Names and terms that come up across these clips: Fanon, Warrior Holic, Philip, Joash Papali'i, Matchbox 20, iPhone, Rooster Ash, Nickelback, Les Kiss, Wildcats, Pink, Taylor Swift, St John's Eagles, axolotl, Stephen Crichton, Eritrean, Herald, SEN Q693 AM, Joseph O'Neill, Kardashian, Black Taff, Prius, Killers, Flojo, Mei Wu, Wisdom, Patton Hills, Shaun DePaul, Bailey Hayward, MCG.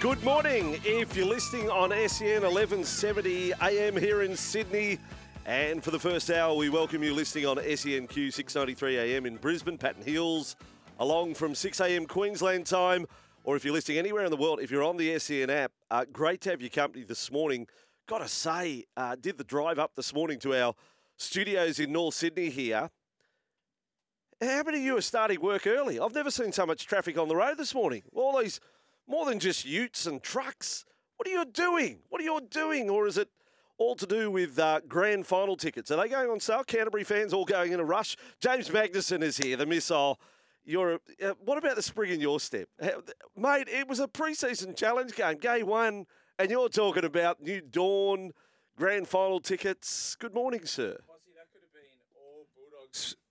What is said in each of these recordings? Good morning, if you're listening on SEN 1170 AM here in Sydney. And for the first hour, we welcome you listening on SEN Q693 AM in Brisbane, Patton Hills, along from 6 AM Queensland time. Or if you're listening anywhere in the world, if you're on the SEN app, great to have your company this morning. Got to say, did the drive up this morning to our studios in North Sydney here. How many of you are starting work early? I've never seen so much traffic on the road this morning. All these... more than just utes and trucks. What are you doing? Or is it all to do with grand final tickets? Are they going on sale? Canterbury fans all going in a rush. James Magnussen is here, the missile. What about the spring in your step? Mate, it was a pre-season challenge game, day one, and you're talking about New Dawn, grand final tickets. Good morning, sir.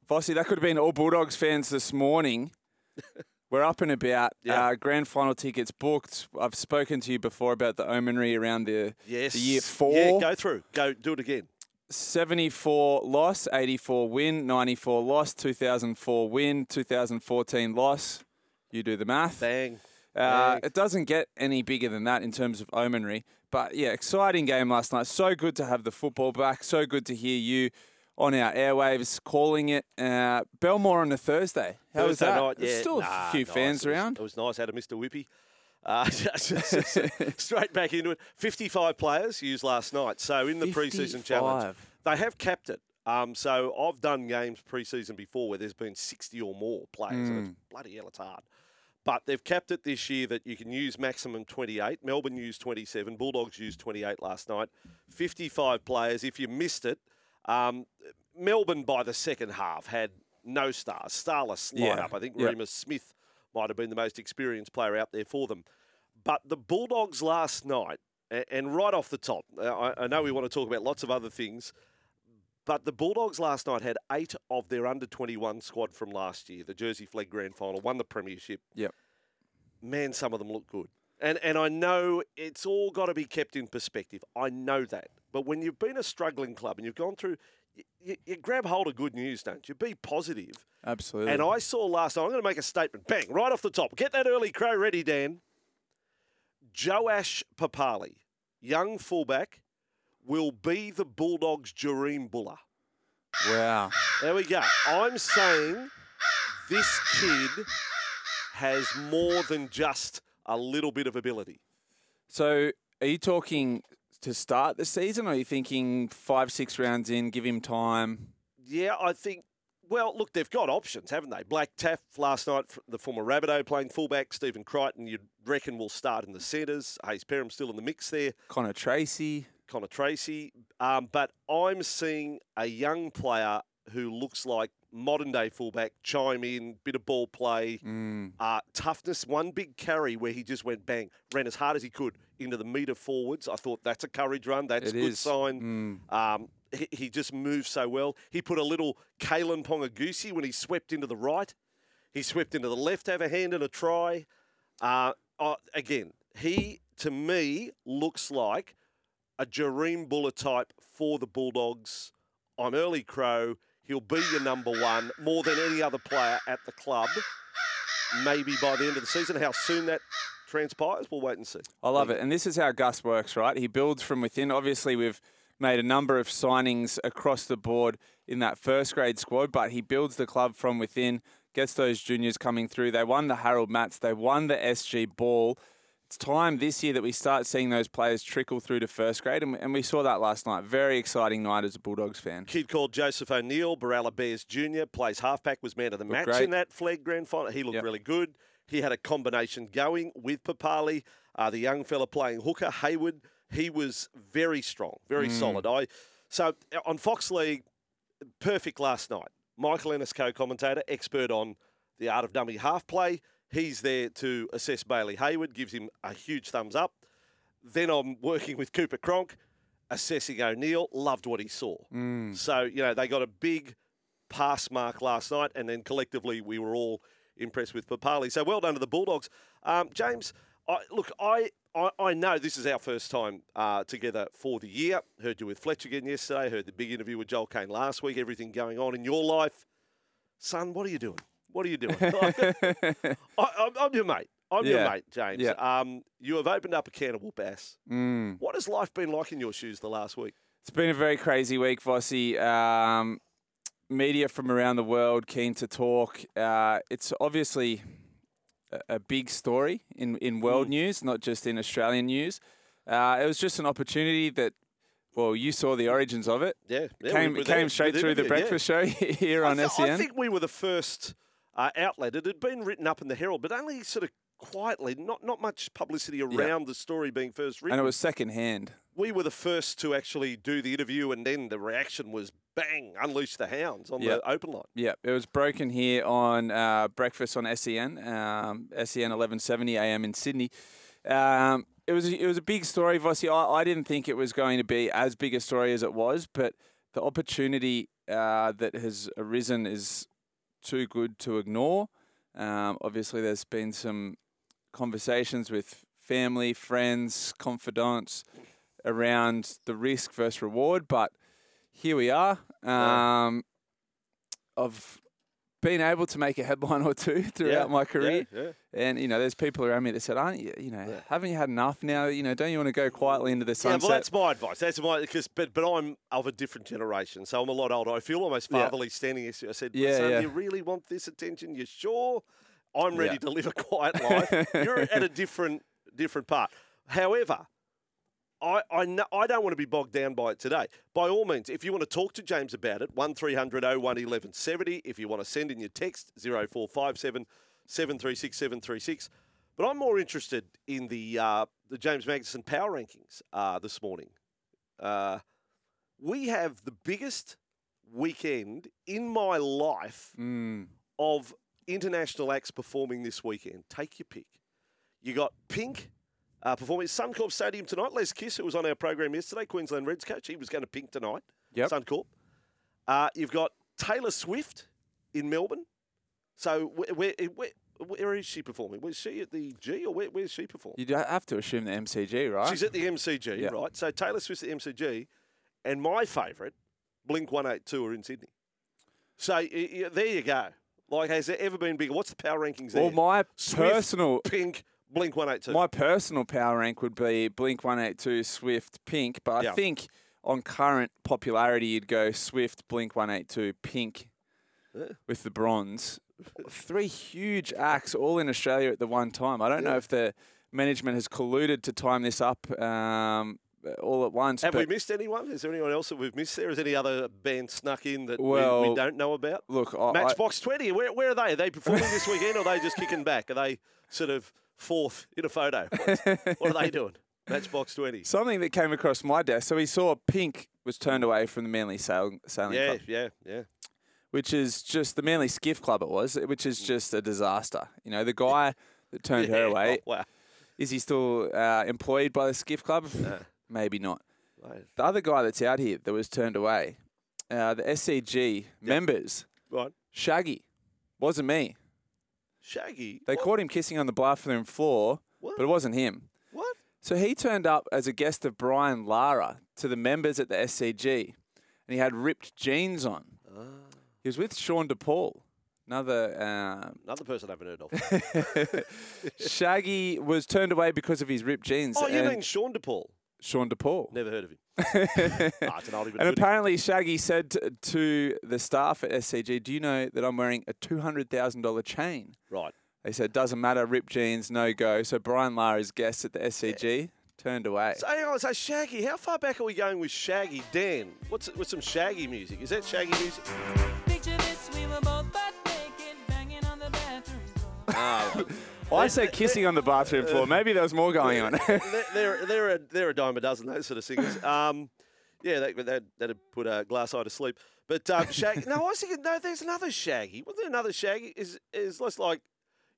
Fossey, that could have been all Bulldogs, fans this morning. We're up and about. Grand final tickets booked. I've spoken to you before about the omenry around the year four. Yeah, go through. Go do it again. 74 loss, 84 win, 94 loss, 2004 win, 2014 loss. You do the math. Bang. It doesn't get any bigger than that in terms of omenry. But, yeah, exciting game last night. So good to have the football back. So good to hear you on our airwaves, calling it Belmore on a Thursday. How was that? Night, yeah. There's still a few fans around. It was nice out of Mr. Whippy. Straight back into it. 55 players used last night. So in the pre-season challenge, they have capped it. So I've done games pre-season before where there's been 60 or more players. Mm. And it's bloody hell, it's hard. But they've capped it this year that you can use maximum 28. Melbourne used 27. Bulldogs used 28 last night. 55 players. If you missed it, Melbourne by the second half had no stars, starless lineup. I think Remus Smith might have been the most experienced player out there for them. But the Bulldogs last night, and right off the top, I know we want to talk about lots of other things, but the Bulldogs last night had 8 of their under-21 squad from last year, the Jersey Flag Grand Final, won the Premiership. Yep. Man, some of them look good. And I know it's all got to be kept in perspective. I know that. But when you've been a struggling club and you've gone through, you grab hold of good news, don't you? Be positive. Absolutely. And I saw last night, I'm going to make a statement, bang, right off the top. Get that early crow ready, Dan. Joash Papali'i, young fullback, will be the Bulldogs' Jareem Buller. Wow. There we go. I'm saying this kid has more than just a little bit of ability. So are you talking... to start the season, or are you thinking 5-6 rounds in, give him time? Yeah, I think, well, look, they've got options, haven't they? Black Taff last night, the former Rabbitoh, playing fullback. Stephen Crichton, you'd reckon, will start in the centres. Hayes Perham still in the mix there. Connor Tracy. But I'm seeing a young player who looks like modern-day fullback, chime in, bit of ball play, toughness. One big carry where he just went bang, ran as hard as he could into the metre forwards. I thought that's a courage run. That's a good sign. Mm. He just moves so well. He put a little Kalen Pongagusi when he swept into the right. He swept into the left, have a hand and a try. Again, he, to me, looks like a Jareem Buller type for the Bulldogs. I'm early crow. He'll be your number one more than any other player at the club, maybe by the end of the season. How soon that transpires, we'll wait and see. I love it. And this is how Gus works, right? He builds from within. Obviously, we've made a number of signings across the board in that first grade squad, but he builds the club from within, gets those juniors coming through. They won the Harold Matts. They won the SG Ball. It's time this year that we start seeing those players trickle through to first grade, and we saw that last night. Very exciting night as a Bulldogs fan. Kid called Joseph O'Neill, Baralla Bears Jr., plays halfback, was man of the match in that flag grand final. He looked really good. He had a combination going with Papali'i, the young fella playing hooker, Hayward. He was very strong, very solid. So on Fox League, perfect last night. Michael Ennis, co-commentator, expert on the art of dummy half play. He's there to assess Bailey Hayward, gives him a huge thumbs up. Then I'm working with Cooper Cronk, assessing O'Neill, loved what he saw. So, you know, they got a big pass mark last night, and then collectively we were all impressed with Papali'i. So well done to the Bulldogs. James, I know this is our first time together for the year. Heard you with Fletch again yesterday, heard the big interview with Joel Kane last week, everything going on in your life. Son, what are you doing? What are you doing? I'm your mate. I'm your mate, James. Yeah. You have opened up a can of whoop-ass. What has life been like in your shoes the last week? It's been a very crazy week, Vossie. Media from around the world keen to talk. It's obviously a big story in world news, not just in Australian news. It was just an opportunity that, well, you saw the origins of it. Yeah came straight through the breakfast show here on SEN. I think we were the first... outlet. It had been written up in the Herald, but only sort of quietly, not much publicity around the story being first written. And it was secondhand. We were the first to actually do the interview, and then the reaction was, bang, unleash the hounds on the open line. Yeah, it was broken here on breakfast on SEN, SEN 1170 AM in Sydney. It was a big story, Vossie. I didn't think it was going to be as big a story as it was, but the opportunity that has arisen is too good to ignore. Obviously, there's been some conversations with family, friends, confidants around the risk versus reward, but here we are. I've been able to make a headline or two throughout my career. And, you know, there's people around me that said, aren't you, you know, haven't you had enough now? You know, don't you want to go quietly into the sunset? Yeah, well, that's my advice. That's my, but I'm of a different generation, so I'm a lot older. I feel almost fatherly standing here. I said, son, you really want this attention? You sure? I'm ready to live a quiet life. You're at a different part. However, I don't want to be bogged down by it today. By all means, if you want to talk to James about it, 1300 01 1170. If you want to send in your text, 0457 736 736. But I'm more interested in the James Magnussen power rankings this morning. We have the biggest weekend in my life of international acts performing this weekend. Take your pick. You got Pink performing at Suncorp Stadium tonight. Les Kiss, who was on our program yesterday, Queensland Reds coach, he was going to Pink tonight, Suncorp. You've got Taylor Swift in Melbourne. So where is she performing? Was she at the G or where is she performing? You have to assume the MCG, right? She's at the MCG, right? So Taylor Swift's at the MCG, and my favourite, Blink 182, are in Sydney. So there you go. Like, has there ever been bigger? What's the power rankings there? Well, my Swift, personal... Pink... Blink 182. My personal power rank would be Blink 182, Swift, Pink, but I think on current popularity, you'd go Swift, Blink 182, Pink with the bronze. Three huge acts all in Australia at the one time. I don't know if the management has colluded to time this up all at once. Have we missed anyone? Is there anyone else that we've missed there? Is any other band snuck in that we don't know about? Look, Matchbox 20, where are they? Are they performing this weekend or are they just kicking back? Are they sort of... fourth in a photo. What are they doing? Matchbox 20. Something that came across my desk. So we saw Pink was turned away from the Manly Sailing Club. Yeah. Which is just the Manly Skiff Club it was, which is just a disaster. You know, the guy that turned her away, is he still employed by the Skiff Club? No. Maybe not. Right. The other guy that's out here that was turned away, the SCG members, Shaggy, wasn't me. Shaggy? They caught him kissing on the bathroom floor, but it wasn't him. What? So he turned up as a guest of Brian Lara to the members at the SCG, and he had ripped jeans on. He was with Shaun DePaul. Another person I haven't heard of. Shaggy was turned away because of his ripped jeans. Oh, you mean Shaun DePaul? Shaun DePaul. Never heard of him. And apparently Shaggy said to the staff at SCG, do you know that I'm wearing a $200,000 chain? Right. They said, doesn't matter, ripped jeans, no go. So Brian Lara's guest at the SCG turned away. So hang on, so Shaggy, how far back are we going with Shaggy? Dan, what's some Shaggy music? Is that Shaggy music? Picture this, we were both butt naked, banging on the bathroom floor. I say kissing on the bathroom floor. Maybe there was more going on. they're a dime a dozen, those sort of singers. That'd put Glass-Eye to sleep. But Shaggy, no, I was thinking, no, there's another Shaggy. Wasn't there another Shaggy? Is less like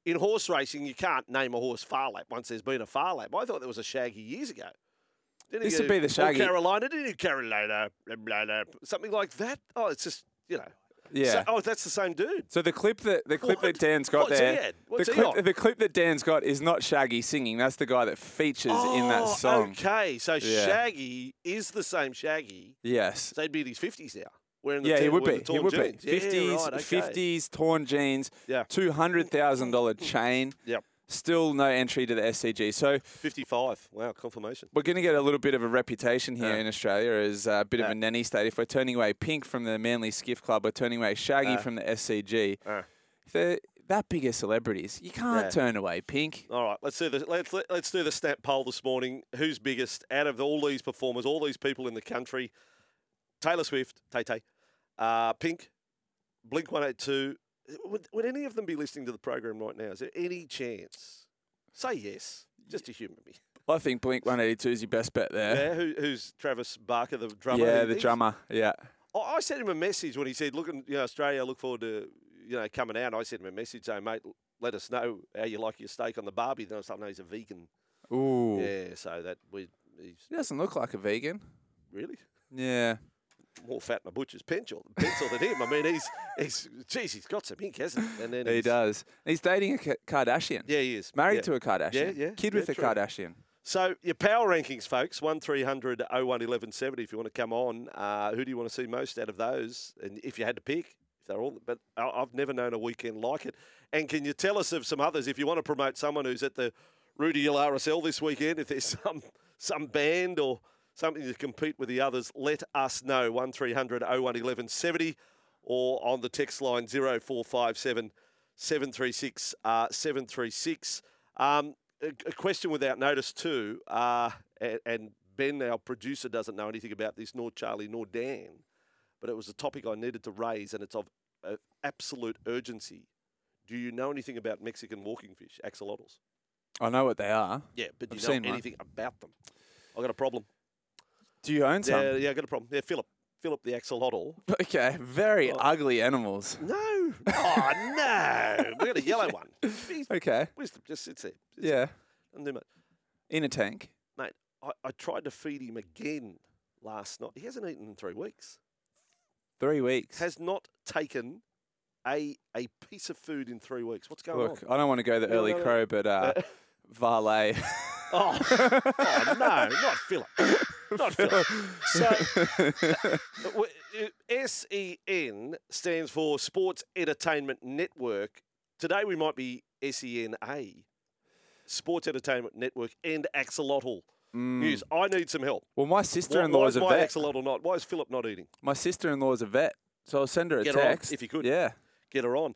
in horse racing, you can't name a horse Farlap once there's been a Farlap. I thought there was a Shaggy years ago. This would be the Shaggy. Carolina, blah, blah, blah, something like that. Oh, it's just, you know. Yeah. So, that's the same dude. So the clip that Dan's got the clip that Dan's got is not Shaggy singing. That's the guy that features in that song. Okay, so Shaggy is the same Shaggy. Yes. So he'd be in his 50s now. He would be. 50s, torn jeans. Yeah. $200,000 chain. Yep. Still no entry to the SCG. So 55. Wow, confirmation. We're going to get a little bit of a reputation here in Australia as a bit of a nanny state. If we're turning away Pink from the Manly Skiff Club, we're turning away Shaggy from the SCG. If they're that big of celebrities, you can't turn away Pink. All right, let's do the snap poll this morning. Who's biggest out of all these performers, all these people in the country? Taylor Swift, Tay-Tay, Pink, Blink 182. Would any of them be listening to the program right now? Is there any chance? Say yes, just to humour me. I think Blink 182 is your best bet there. Yeah, who's Travis Barker, the drummer? Yeah, the drummer. Yeah. I sent him a message when he said, Australia, look forward to coming out." I sent him a message saying, "Mate, let us know how you like your steak on the barbie." Then I was like, "No, he's a vegan." Ooh. Yeah, so he doesn't look like a vegan. Really? Yeah. More fat in a butcher's pencil than him. I mean, he's got some ink, hasn't he? And then he does. He's dating a Kardashian. Yeah, he is. Married to a Kardashian. Yeah, yeah. Kid with a Kardashian. So your power rankings, folks, 1300 01 1170 if you want to come on. Who do you want to see most out of those? And if you had to pick, if they're all. But I've never known a weekend like it. And can you tell us of some others? If you want to promote someone who's at the Rudial RSL this weekend, if there's some band or something to compete with the others, let us know. 1300 01 1170 or on the text line 0457 736 736. A question without notice too, and Ben, our producer, doesn't know anything about this, nor Charlie, nor Dan, but it was a topic I needed to raise, and it's of absolute urgency. Do you know anything about Mexican walking fish, axolotls? I know what they are. Yeah, but do you know anything about them? I've got a problem. Do you own some? Yeah, I've got a problem. Yeah, Philip the axolotl. Okay, very ugly animals. No. Oh, no. We got a yellow one. Okay. Wisdom just sits there. Doesn't do much. In a tank. Mate, I tried to feed him again last night. He hasn't eaten in 3 weeks. 3 weeks. Has not taken a piece of food in 3 weeks. What's going on? Look, I don't want to go the early crow, but Varley. Oh, no, not Philip. Not Philip. So, SEN stands for Sports Entertainment Network. Today we might be SENA, Sports Entertainment Network, and axolotl news. I need some help. Well, my sister-in-law is a vet. Why is my axolotl not? Why is Philip not eating? My sister-in-law is a vet, so I'll send her a text. If you could. Yeah. Get her on.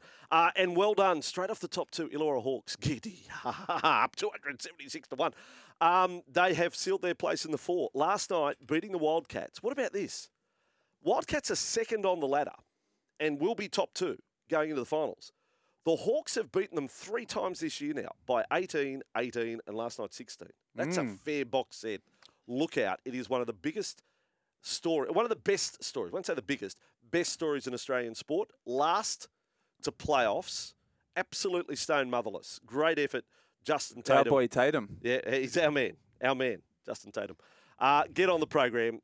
And well done. Straight off the top two, Illawarra Hawks. Giddy. Up 276 to 1. They have sealed their place in the four. Last night, beating the Wildcats. What about this? Wildcats are second on the ladder and will be top two going into the finals. The Hawks have beaten them 3 times this year now by 18, 18, and last night 16. That's a fair box set. Look out. It is one of the biggest stories, one of the best stories. I won't say the biggest, best stories in Australian sport. Last to playoffs, absolutely stone motherless. Great effort, Justin Tatum. Our boy Tatum. Yeah, he's our man, Justin Tatum. Get on the program.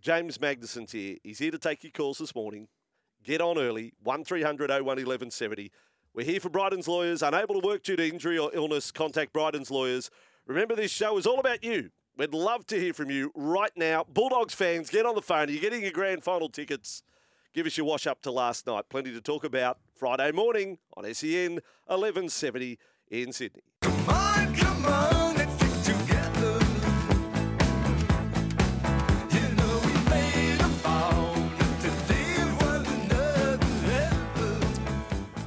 James Magnussen's here. He's here to take your calls this morning. Get on early, 1300 01 1170. We're here for Bryden's Lawyers. Unable to work due to injury or illness, contact Bryden's Lawyers. Remember, this show is all about you. We'd love to hear from you right now. Bulldogs fans, get on the phone. You're getting your grand final tickets. Give us your wash up to last night. Plenty to talk about Friday morning on SEN 1170 in Sydney. Come on, come on, let's get together. You know we made a bond to live one another.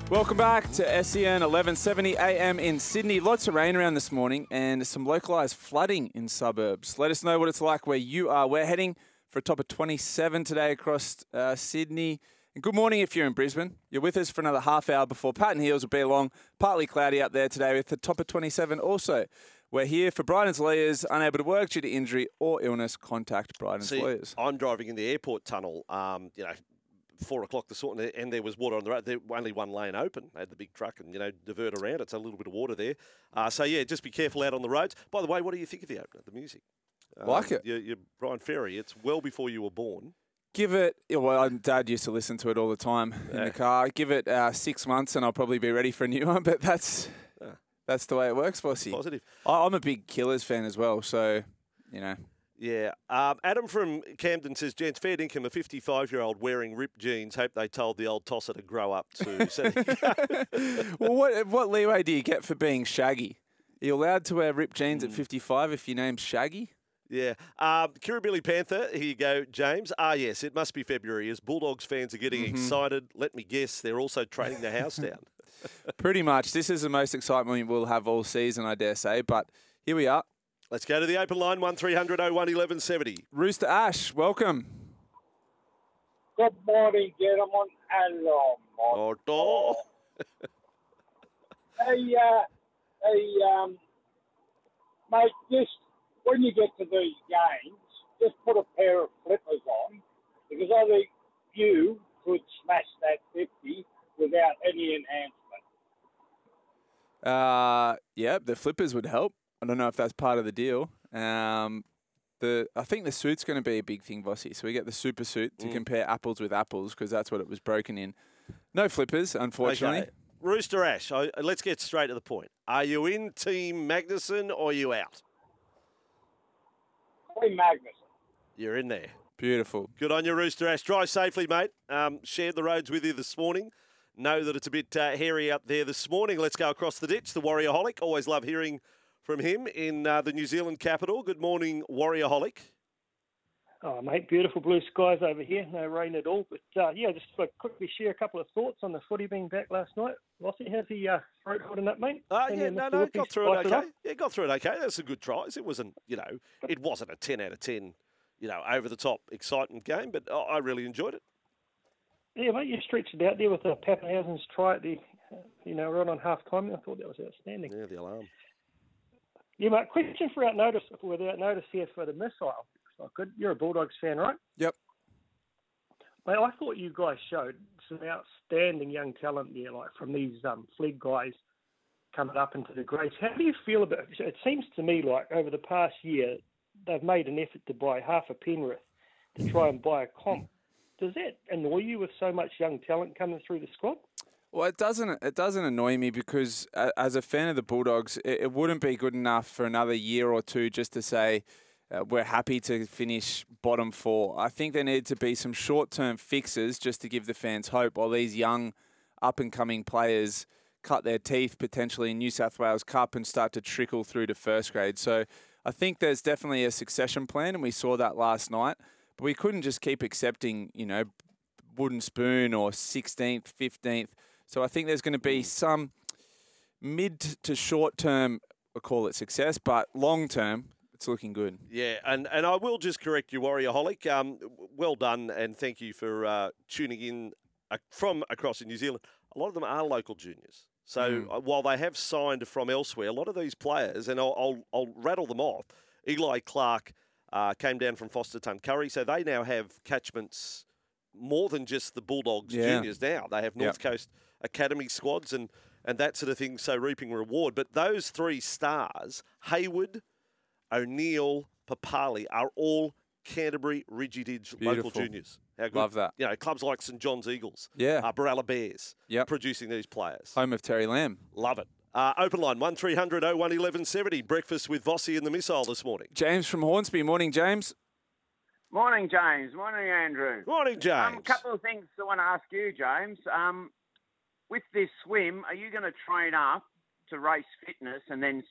Welcome back to SEN 1170 AM in Sydney. Lots of rain around this morning and some localised flooding in suburbs. Let us know what it's like where you are. We're heading for a top of 27 today across Sydney. And good morning if you're in Brisbane. You're with us for another half hour before Patton Hills will be along. Partly cloudy up there today with the top of 27 also. We're here for Bryden's Lawyers, unable to work due to injury or illness. Contact Bryden's Lawyers. I'm driving in the airport tunnel, 4 o'clock this morning, and there was water on the road. There only one lane open. They had the big truck and, divert around. It's a little bit of water there. Just be careful out on the roads. By the way, what do you think of the opener, the music? Like it. You're Brian Ferry. It's well before you were born. Give it, well, Dad used to listen to it all the time in the car. Give it 6 months and I'll probably be ready for a new one, but that's the way it works, Bossy. Positive. I'm a big Killers fan as well, so, Yeah. Adam from Camden says, gents, fair dinkum, a 55-year-old wearing ripped jeans. Hope they told the old tosser to grow up too. Well, what leeway do you get for being Shaggy? Are you allowed to wear ripped jeans at 55 if your name's Shaggy? Yeah. Kirribilli Panther, here you go, James. Ah, yes, it must be February as Bulldogs fans are getting excited. Let me guess, they're also trading their house down. Pretty much. This is the most excitement we'll have all season, I dare say. But here we are. Let's go to the open line, 1300 01 1170. Rooster Ash, welcome. Good morning, gentlemen. Hello, Mordo. Mate, this... When you get to these games, just put a pair of flippers on, because I think you could smash that 50 without any enhancement. Yeah, the flippers would help. I don't know if that's part of the deal. I think the suit's going to be a big thing, Bossy. So we get the super suit to compare apples with apples, because that's what it was broken in. No flippers, unfortunately. Okay. Rooster Ash, let's get straight to the point. Are you in Team Magnussen or are you out? Magnussen. You're in there. Beautiful. Good on you, Rooster Ash. Drive safely, mate. Shared the roads with you this morning. Know that it's a bit hairy out there this morning. Let's go across the ditch. The Warrior Holic. Always love hearing from him in the New Zealand capital. Good morning, Warrior Holic. Oh, mate, beautiful blue skies over here. No rain at all. But, just to quickly share a couple of thoughts on the footy being back last night. Lossie, how's the throat holding up, mate? Got through it okay. Yeah, got through it okay. That's a good try. It wasn't, it wasn't a 10 out of 10, over-the-top, exciting game, but I really enjoyed it. Yeah, mate, you stretched it out there with the Pappenhausen's try at the, right on half-time. I thought that was outstanding. Yeah, the alarm. Yeah, mate, question for without notice here for the missile. Oh, good. You're a Bulldogs fan, right? Yep. Mate, I thought you guys showed some outstanding young talent there, like from these flag guys coming up into the grades. How do you feel about it? It seems to me like over the past year, they've made an effort to buy half a Penrith to try and buy a comp. Does that annoy you with so much young talent coming through the squad? Well, it doesn't annoy me because as a fan of the Bulldogs, it wouldn't be good enough for another year or two just to say... we're happy to finish bottom four. I think there need to be some short-term fixes just to give the fans hope while these young up-and-coming players cut their teeth potentially in New South Wales Cup and start to trickle through to first grade. So I think there's definitely a succession plan, and we saw that last night. But we couldn't just keep accepting, wooden spoon or 16th, 15th. So I think there's going to be some mid to short-term, I call it success, but long-term, it's looking good. Yeah, and I will just correct you, Warrior Holic. Well done, and thank you for tuning in from across in New Zealand. A lot of them are local juniors. So while they have signed from elsewhere, a lot of these players, and I'll rattle them off, Eli Clark came down from Foster Tuncurry, so they now have catchments more than just the Bulldogs juniors now. They have North Coast Academy squads and that sort of thing, so reaping reward. But those three stars, Hayward, O'Neill, Papali'i are all Canterbury, Ridgeridge local juniors. How good. Love that. Clubs like St John's Eagles, Baralla Bears, producing these players. Home of Terry Lamb. Love it. Open line, 1300 01 1170. Breakfast with Vossi and the Missile this morning. James from Hornsby. Morning, James. Morning, James. Morning, Andrew. Morning, James. A couple of things I want to ask you, James. With this swim, are you going to train up to race fitness and then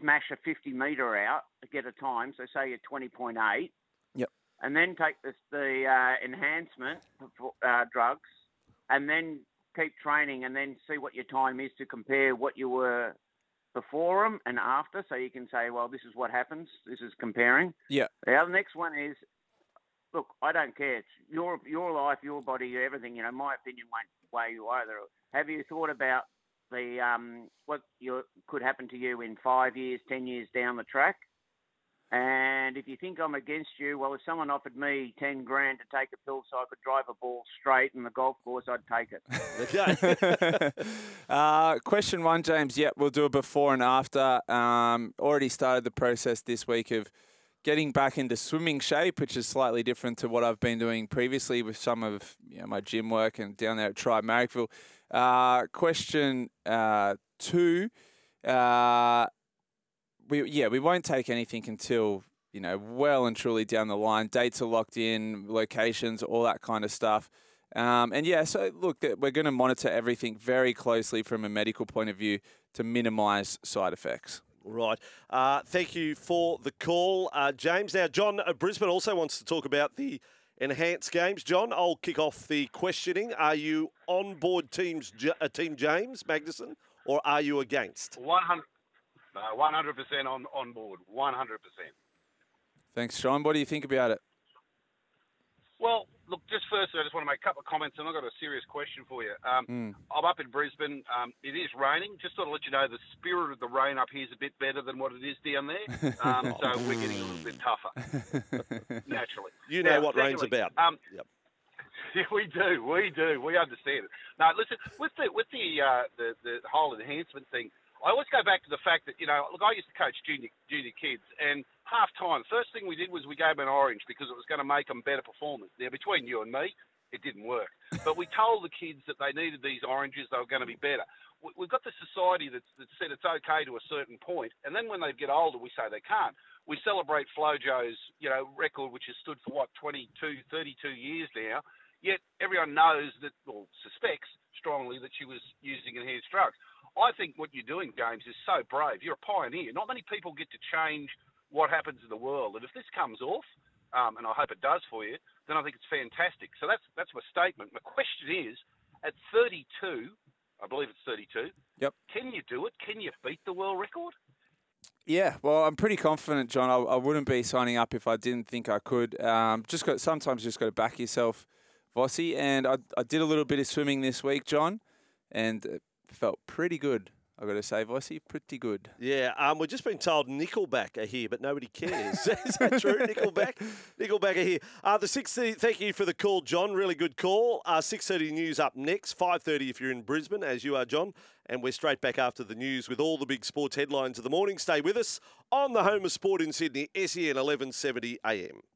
smash a 50-metre out to get a time, so say you're 20.8, yep, and then take the enhancement drugs and then keep training and then see what your time is to compare what you were before them and after, so you can say, well, this is what happens, this is comparing. Yeah. The other next one is, look, I don't care. It's your life, your body, everything. You know, my opinion won't weigh you either. Have you thought about the what could happen to you in 5 years, 10 years down the track? And if you think I'm against you, well, if someone offered me 10 grand to take a pill so I could drive a ball straight in the golf course, I'd take it. Okay. Question one, James. Yep, we'll do a before and after. Already started the process this week of getting back into swimming shape, which is slightly different to what I've been doing previously with some of my gym work and down there at Tri-Marrickville. Question two. We won't take anything until, well and truly down the line. Dates are locked in, locations, all that kind of stuff. So look, we're going to monitor everything very closely from a medical point of view to minimise side effects. Right. Thank you for the call, James. Now, John Brisbane also wants to talk about the enhanced games. John, I'll kick off the questioning. Are you on board Team James Magnussen, or are you against? 100% on board, 100%. Thanks, Sean. What do you think about it? Well, look, just firstly, I just want to make a couple of comments, and I've got a serious question for you. I'm up in Brisbane. It is raining. Just sort of let you know the spirit of the rain up here is a bit better than what it is down there. So we're getting a little bit tougher, naturally. You know what rain's about. Yeah, we do. We understand it. Now, listen, with the whole enhancement thing, I always go back to the fact that, look, I used to coach junior kids, and half time, first thing we did was we gave them an orange because it was going to make them better performers. Now, between you and me, it didn't work. But we told the kids that they needed these oranges, they were going to be better. We've got this society that said it's okay to a certain point, and then when they get older, we say they can't. We celebrate Flojo's, record, which has stood for, 32 years now, yet everyone knows that, or suspects strongly, that she was using enhanced drugs. I think what you're doing, James, is so brave. You're a pioneer. Not many people get to change what happens in the world. And if this comes off, and I hope it does for you, then I think it's fantastic. So that's my statement. My question is, at 32, I believe it's 32, yep, can you do it? Can you beat the world record? Yeah, well, I'm pretty confident, John. I wouldn't be signing up if I didn't think I could. Sometimes you just got to back yourself, Vossie. And I did a little bit of swimming this week, John, and... felt pretty good, I've got to say, Vossie. Pretty good. Yeah, we've just been told Nickelback are here, but nobody cares. Is that true, Nickelback? Nickelback are here. Thank you for the call, John. Really good call. 6:30 news up next. 5:30 if you're in Brisbane, as you are, John. And we're straight back after the news with all the big sports headlines of the morning. Stay with us on the home of sport in Sydney, SEN 1170 AM.